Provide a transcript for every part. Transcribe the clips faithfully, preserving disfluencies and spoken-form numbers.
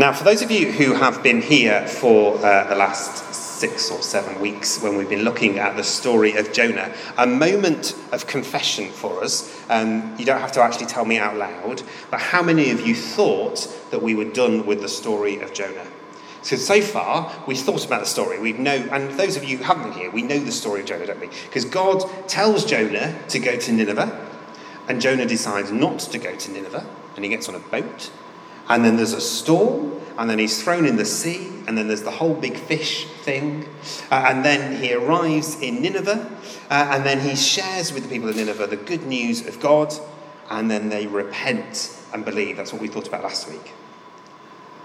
Now, for those of you who have been here for uh, the last six or seven weeks when we've been looking at the story of Jonah, a moment of confession for us. Um, you don't have to actually tell me out loud, but how many of you thought that we were done with the story of Jonah? So, so far, we've thought about the story. We know, and those of you who haven't been here, we know the story of Jonah, don't we? Because God tells Jonah to go to Nineveh, and Jonah decides not to go to Nineveh, and he gets on a boat, and then there's a storm, and then he's thrown in the sea, and then there's the whole big fish thing, uh, and then he arrives in Nineveh, uh, and then he shares with the people of Nineveh the good news of God, and then they repent and believe. That's what we thought about last week.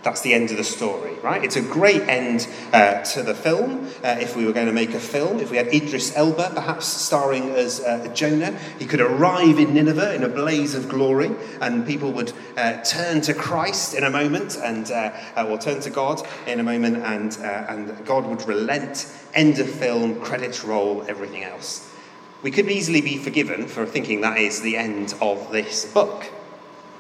That's the end of the story, right? It's a great end uh, to the film. Uh, if we were going to make a film, if we had Idris Elba perhaps starring as uh, Jonah, he could arrive in Nineveh in a blaze of glory, and people would uh, turn to Christ in a moment, and uh, uh, or turn to God in a moment, and uh, and God would relent. End of film, credits roll, everything else. We could easily be forgiven for thinking that is the end of this book.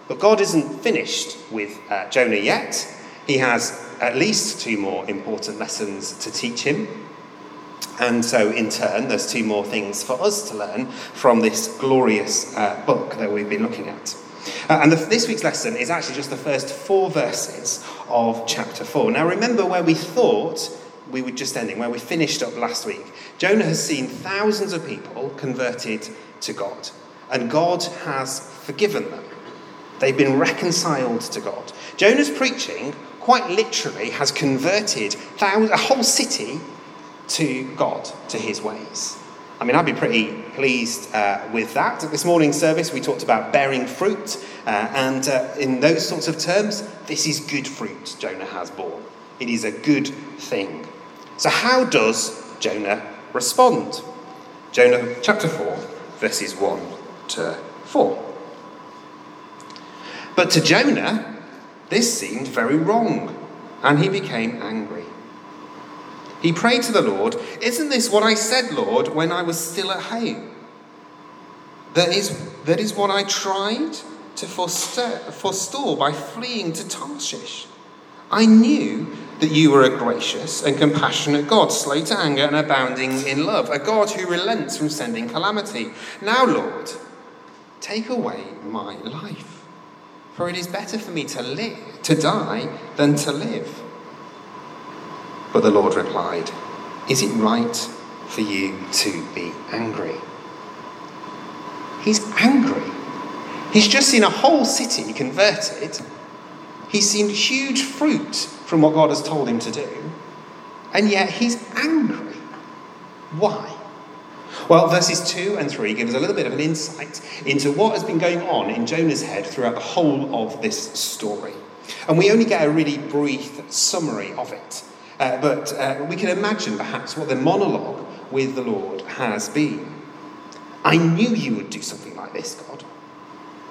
But God isn't finished with uh, Jonah yet. He has at least two more important lessons to teach him. And so, in turn, there's two more things for us to learn from this glorious uh, book that we've been looking at. Uh, and the, this week's lesson is actually just the first four verses of chapter four. Now, remember where we thought we were just ending, where we finished up last week. Jonah has seen thousands of people converted to God, and God has forgiven them. They've been reconciled to God. Jonah's preaching, quite literally, has converted a whole city to God, to his ways. I mean, I'd be pretty pleased uh, with that. At this morning's service, we talked about bearing fruit, uh, and uh, in those sorts of terms, this is good fruit Jonah has borne. It is a good thing. So how does Jonah respond? Jonah chapter four, verses one to four. But to Jonah, this seemed very wrong, and he became angry. He prayed to the Lord, "Isn't this what I said, Lord, when I was still at home? That is, that is what I tried to forestall by fleeing to Tarshish. I knew that you were a gracious and compassionate God, slow to anger and abounding in love, a God who relents from sending calamity. Now, Lord, take away my life. For it is better for me to live, to die than to live." But the Lord replied, "Is it right for you to be angry?" He's angry. He's just seen a whole city converted. He's seen huge fruit from what God has told him to do. And yet he's angry. Why? Well, verses two and three give us a little bit of an insight into what has been going on in Jonah's head throughout the whole of this story. And we only get a really brief summary of it. Uh, but uh, we can imagine perhaps what the monologue with the Lord has been. "I knew you would do something like this, God.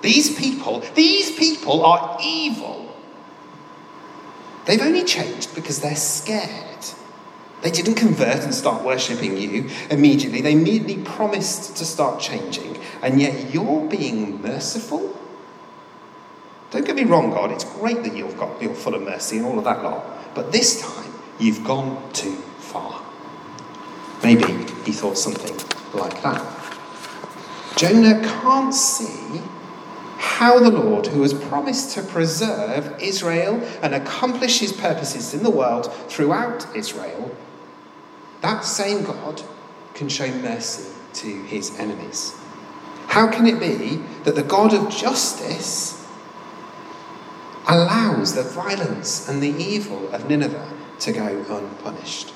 These people, these people are evil. They've only changed because they're scared. They didn't convert and start worshipping you immediately. They immediately promised to start changing. And yet you're being merciful? Don't get me wrong, God. It's great that you've got, you're full of mercy and all of that lot. But this time, you've gone too far." Maybe he thought something like that. Jonah can't see how the Lord, who has promised to preserve Israel and accomplish his purposes in the world throughout Israel, that same God can show mercy to his enemies. How can it be that the God of justice allows the violence and the evil of Nineveh to go unpunished?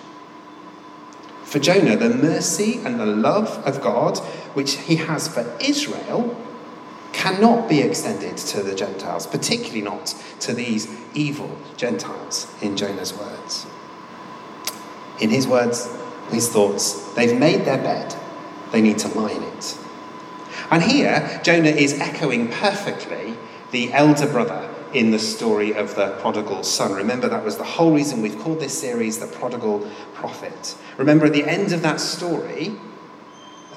For Jonah, the mercy and the love of God, which he has for Israel, cannot be extended to the Gentiles, particularly not to these evil Gentiles, in Jonah's words. In his words, his thoughts, they've made their bed, they need to lie in it. And here, Jonah is echoing perfectly the elder brother in the story of the prodigal son. Remember, that was the whole reason we've called this series The Prodigal Prophet. Remember, at the end of that story,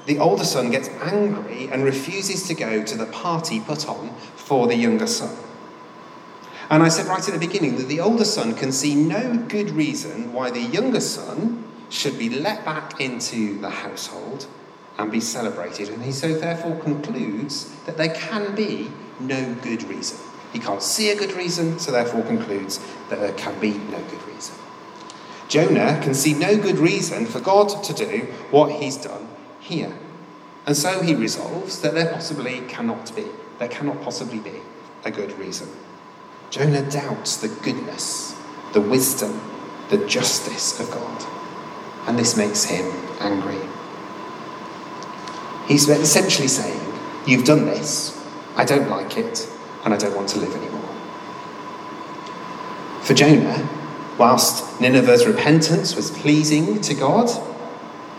the older son gets angry and refuses to go to the party put on for the younger son. And I said right at the beginning that the older son can see no good reason why the younger son should be let back into the household and be celebrated. And he so therefore concludes that there can be no good reason. He can't see a good reason, so therefore concludes that there can be no good reason. Jonah can see no good reason for God to do what he's done here. And so he resolves that there possibly cannot be, there cannot possibly be a good reason. Jonah doubts the goodness, the wisdom, the justice of God. And this makes him angry. He's essentially saying, you've done this, I don't like it, and I don't want to live anymore. For Jonah, whilst Nineveh's repentance was pleasing to God,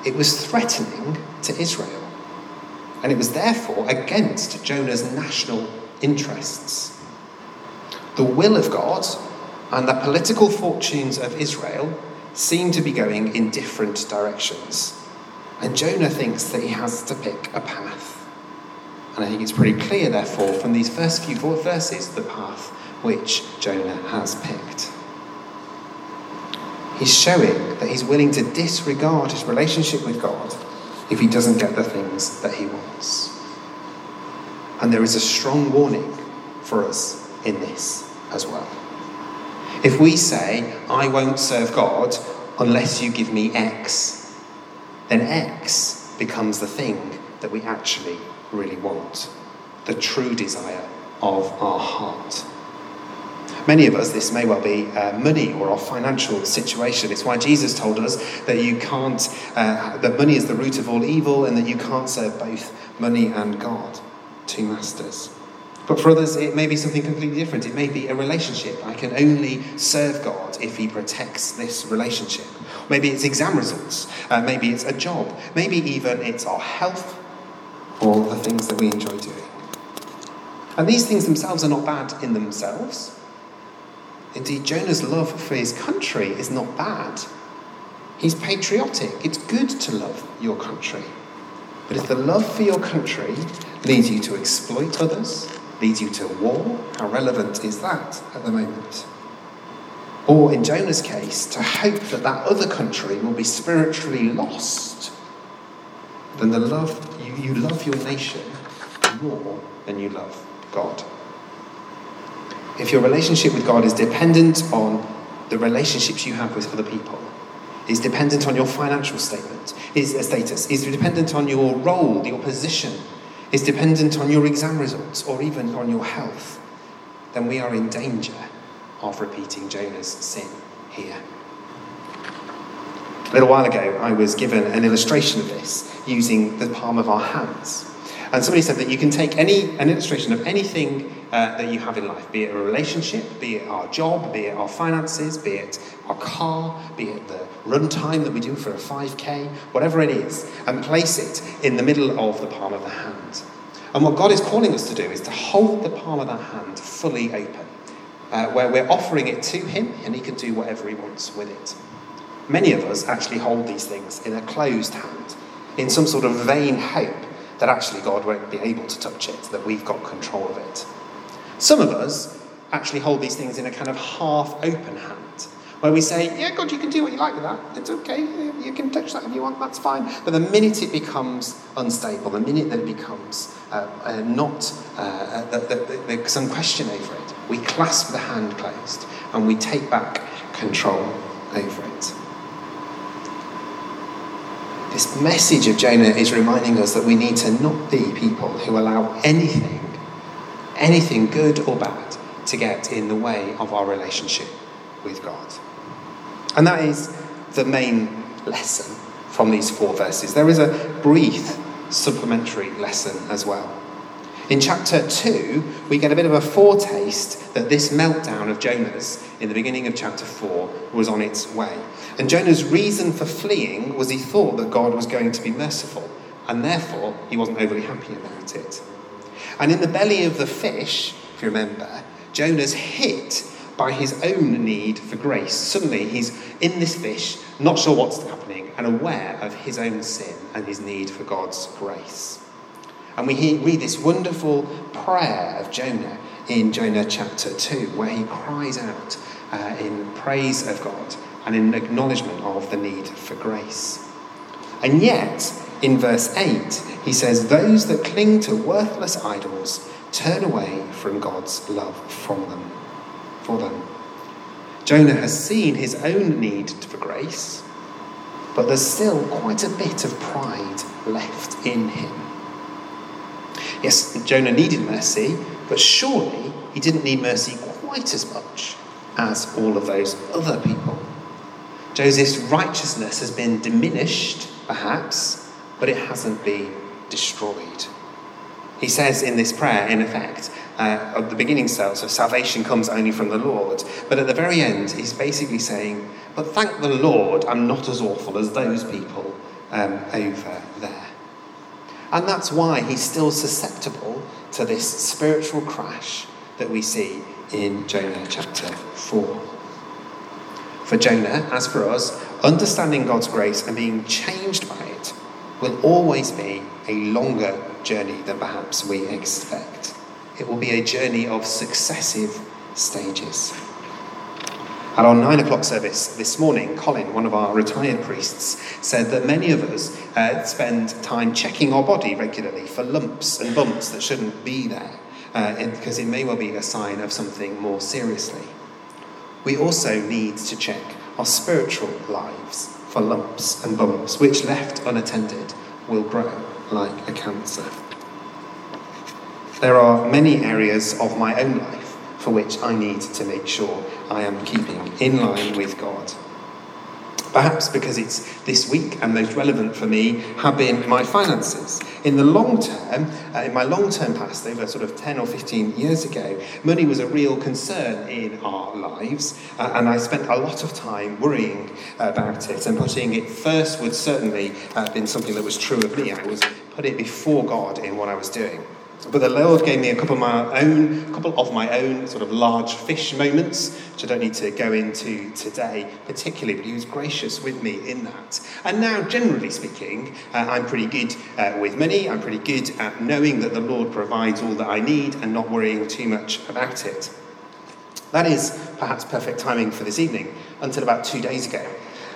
it was threatening to Israel. And it was therefore against Jonah's national interests. The will of God and the political fortunes of Israel seem to be going in different directions. And Jonah thinks that he has to pick a path. And I think it's pretty clear, therefore, from these first few verses, the path which Jonah has picked. He's showing that he's willing to disregard his relationship with God if he doesn't get the things that he wants. And there is a strong warning for us in this as well. If we say, I won't serve God unless you give me X, then X becomes the thing that we actually really want, the true desire of our heart. Many of us, this may well be uh, money or our financial situation. It's why Jesus told us that you can't, uh, that money is the root of all evil and that you can't serve both money and God, two masters. But for others, it may be something completely different. It may be a relationship. I can only serve God if he protects this relationship. Maybe it's exam results. Uh, maybe it's a job. Maybe even it's our health or the things that we enjoy doing. And these things themselves are not bad in themselves. Indeed, Jonah's love for his country is not bad. He's patriotic. It's good to love your country. But if the love for your country leads you to exploit others, leads you to war, how relevant is that at the moment? Or in Jonah's case, to hope that that other country will be spiritually lost, then the love you, you love your nation more than you love God. If your relationship with God is dependent on the relationships you have with other people, is dependent on your financial statement, is a status, is dependent on your role, your position, is dependent on your exam results, or even on your health, then we are in danger of repeating Jonah's sin here. A little while ago, I was given an illustration of this using the palm of our hands. And somebody said that you can take any an illustration of anything uh, that you have in life, be it a relationship, be it our job, be it our finances, be it our car, be it the run time that we do for a five K, whatever it is, and place it in the middle of the palm of the hand. And what God is calling us to do is to hold the palm of that hand fully open, uh, where we're offering it to him and he can do whatever he wants with it. Many of us actually hold these things in a closed hand, in some sort of vain hope that actually God won't be able to touch it, that we've got control of it. Some of us actually hold these things in a kind of half-open hand, where we say, yeah, God, you can do what you like with that. It's okay, you can touch that if you want, that's fine. But the minute it becomes unstable, the minute that it becomes uh, uh, not, uh, the, the, the, some question over it, we clasp the hand closed and we take back control over it. This message of Jonah is reminding us that we need to not be people who allow anything, anything good or bad, to get in the way of our relationship with God. And that is the main lesson from these four verses. There is a brief supplementary lesson as well. In chapter two, we get a bit of a foretaste that this meltdown of Jonah's in the beginning of chapter four was on its way. And Jonah's reason for fleeing was he thought that God was going to be merciful, and therefore he wasn't overly happy about it. And in the belly of the fish, if you remember, Jonah's hit by his own need for grace. Suddenly he's in this fish, not sure what's happening, and aware of his own sin and his need for God's grace. And we hear, read this wonderful prayer of Jonah in Jonah chapter two, where he cries out uh, in praise of God and in acknowledgement of the need for grace. And yet, in verse eight, he says, "Those that cling to worthless idols turn away from God's love from them, for them." Jonah has seen his own need for grace, but there's still quite a bit of pride left in him. Yes, Jonah needed mercy, but surely he didn't need mercy quite as much as all of those other people. Joseph's righteousness has been diminished, perhaps, but it hasn't been destroyed. He says in this prayer, in effect, uh, of the beginning so, so salvation comes only from the Lord. But at the very end, he's basically saying, but thank the Lord, I'm not as awful as those people um, over there. And that's why he's still susceptible to this spiritual crash that we see in Jonah chapter four. For Jonah, as for us, understanding God's grace and being changed by it will always be a longer journey than perhaps we expect. It will be a journey of successive stages. At our nine o'clock service this morning, Colin, one of our retired priests, said that many of us uh, spend time checking our body regularly for lumps and bumps that shouldn't be there, uh, because it may well be a sign of something more seriously. We also need to check our spiritual lives for lumps and bumps, which left unattended will grow like a cancer. There are many areas of my own life for which I need to make sure I am keeping in line with God. Perhaps because it's this week and most relevant for me have been my finances. In the long term, uh, in my long-term past, over sort of ten or fifteen years ago, money was a real concern in our lives, uh, and I spent a lot of time worrying uh, about it, and putting it first would certainly have been something that was true of me. I was put it before God in what I was doing. But the Lord gave me a couple of my own, couple of my own sort of large fish moments, which I don't need to go into today particularly, but he was gracious with me in that. And now, generally speaking, uh, I'm pretty good uh, with money. I'm pretty good at knowing that the Lord provides all that I need and not worrying too much about it. That is perhaps perfect timing for this evening, until about two days ago.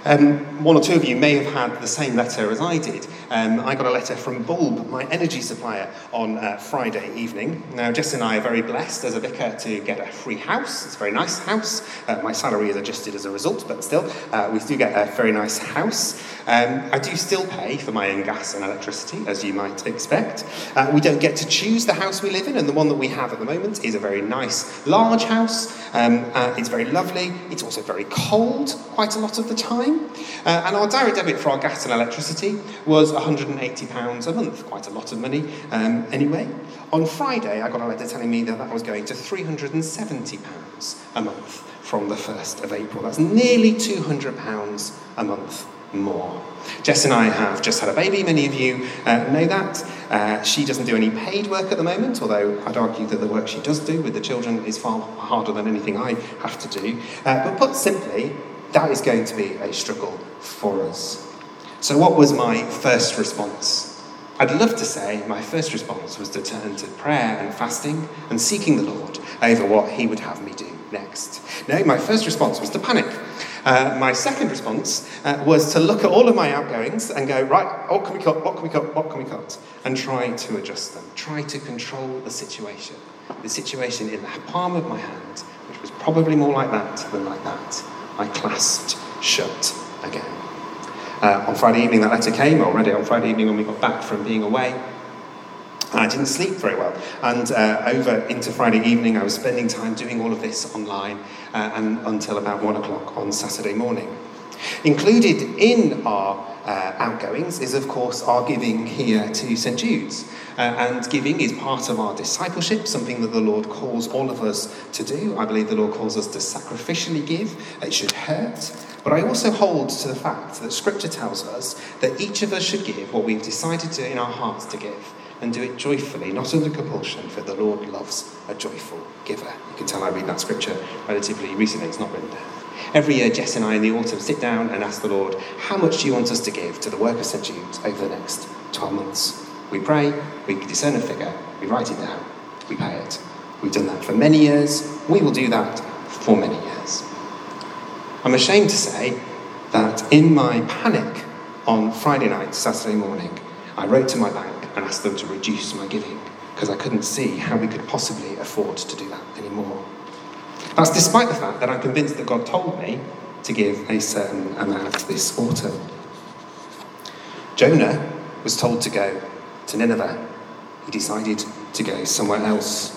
Um, one or two of you may have had the same letter as I did. Um, I got a letter from Bulb, my energy supplier, on uh, Friday evening. Now, Jess and I are very blessed as a vicar to get a free house. It's a very nice house. Uh, my salary is adjusted as a result, but still, uh, we do get a very nice house. Um, I do still pay for my own gas and electricity, as you might expect. Uh, we don't get to choose the house we live in, and the one that we have at the moment is a very nice, large house. Um, uh, it's very lovely. It's also very cold quite a lot of the time. Uh, and our direct debit for our gas and electricity was one hundred eighty pounds a month, quite a lot of money um, anyway. On Friday, I got a letter telling me that that was going to three hundred seventy pounds a month from the first of April. That's nearly two hundred pounds a month more. Jess and I have just had a baby, many of you uh, know that. Uh, she doesn't do any paid work at the moment, although I'd argue that the work she does do with the children is far harder than anything I have to do. Uh, but put simply, that is going to be a struggle for us. So what was my first response? I'd love to say my first response was to turn to prayer and fasting and seeking the Lord over what he would have me do next. No, my first response was to panic. Uh, my second response uh, was to look at all of my outgoings and go, right, what can we cut, what can we cut, what can we cut? And try to adjust them, try to control the situation. The situation in the palm of my hand, which was probably more like that than like that. I clasped shut again. Uh, on Friday evening, that letter came. I read it on Friday evening when we got back from being away. I didn't sleep very well. And uh, over into Friday evening, I was spending time doing all of this online uh, and until about one o'clock on Saturday morning. Included in our uh, outgoings is, of course, our giving here to St Jude's. Uh, and giving is part of our discipleship, something that the Lord calls all of us to do. I believe the Lord calls us to sacrificially give. It should hurt. But I also hold to the fact that Scripture tells us that each of us should give what we've decided to in our hearts to give, and do it joyfully, not under compulsion, for the Lord loves a joyful giver. You can tell I read that Scripture relatively recently. It's not written down. Every year, Jess and I in the autumn sit down and ask the Lord, how much do you want us to give to the work of St Jude's over the next twelve months? We pray, we discern a figure, we write it down, we pay it. We've done that for many years. We will do that for many years. I'm ashamed to say that in my panic on Friday night, Saturday morning, I wrote to my bank and asked them to reduce my giving because I couldn't see how we could possibly afford to do that anymore. That's despite the fact that I'm convinced that God told me to give a certain amount this autumn. Jonah was told to go to Nineveh. He decided to go somewhere else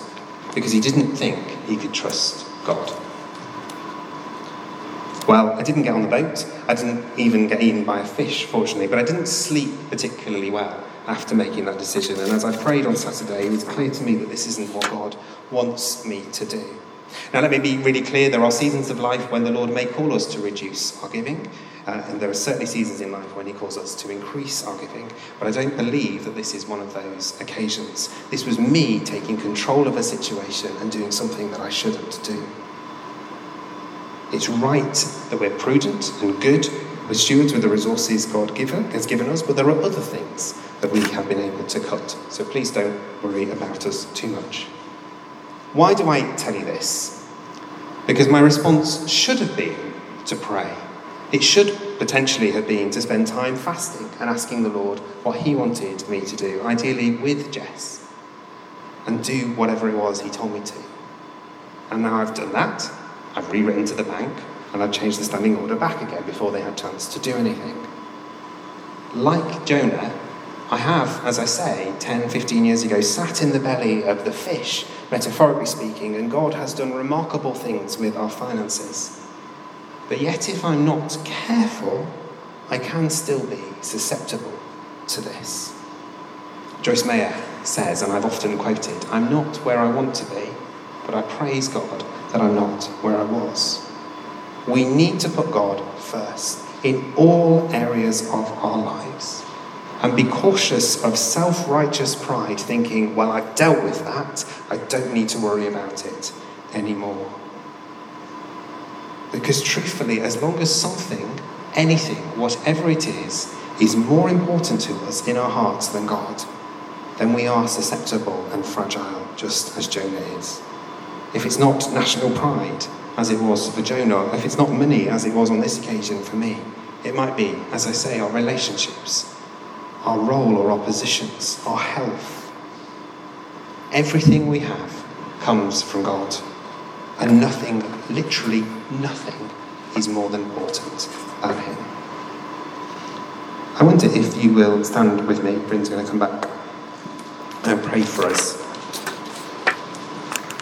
because he didn't think he could trust God. Well, I didn't get on the boat. I didn't even get eaten by a fish, fortunately, but I didn't sleep particularly well after making that decision. And as I prayed on Saturday, it was clear to me that this isn't what God wants me to do. Now, let me be really clear. There are seasons of life when the Lord may call us to reduce our giving, uh, and there are certainly seasons in life when he calls us to increase our giving, but I don't believe that this is one of those occasions. This was me taking control of a situation and doing something that I shouldn't do. It's right that we're prudent and good, we're stewards with the resources God given, has given us, but there are other things that we have been able to cut, so please don't worry about us too much. Why do I tell you this? Because my response should have been to pray. It should potentially have been to spend time fasting and asking the Lord what he wanted me to do, ideally with Jess, and do whatever it was he told me to. And now I've done that, I've rewritten to the bank, and I've changed the standing order back again before they had a chance to do anything. Like Jonah, I have, as I say, ten, fifteen years ago, sat in the belly of the fish, metaphorically speaking, and God has done remarkable things with our finances. But yet, if I'm not careful, I can still be susceptible to this. Joyce Meyer says, and I've often quoted, "I'm not where I want to be, but I praise God that I'm not where I was." We need to put God first in all areas of our lives. And be cautious of self-righteous pride, thinking, well, I've dealt with that, I don't need to worry about it anymore. Because truthfully, as long as something, anything, whatever it is, is more important to us in our hearts than God, then we are susceptible and fragile, just as Jonah is. If it's not national pride, as it was for Jonah, if it's not money, as it was on this occasion for me, it might be, as I say, our relationships, our role or our positions, our health. Everything we have comes from God, and nothing, literally nothing, is more than important than him. I wonder if you will stand with me. Bryn's going to come back and pray for us.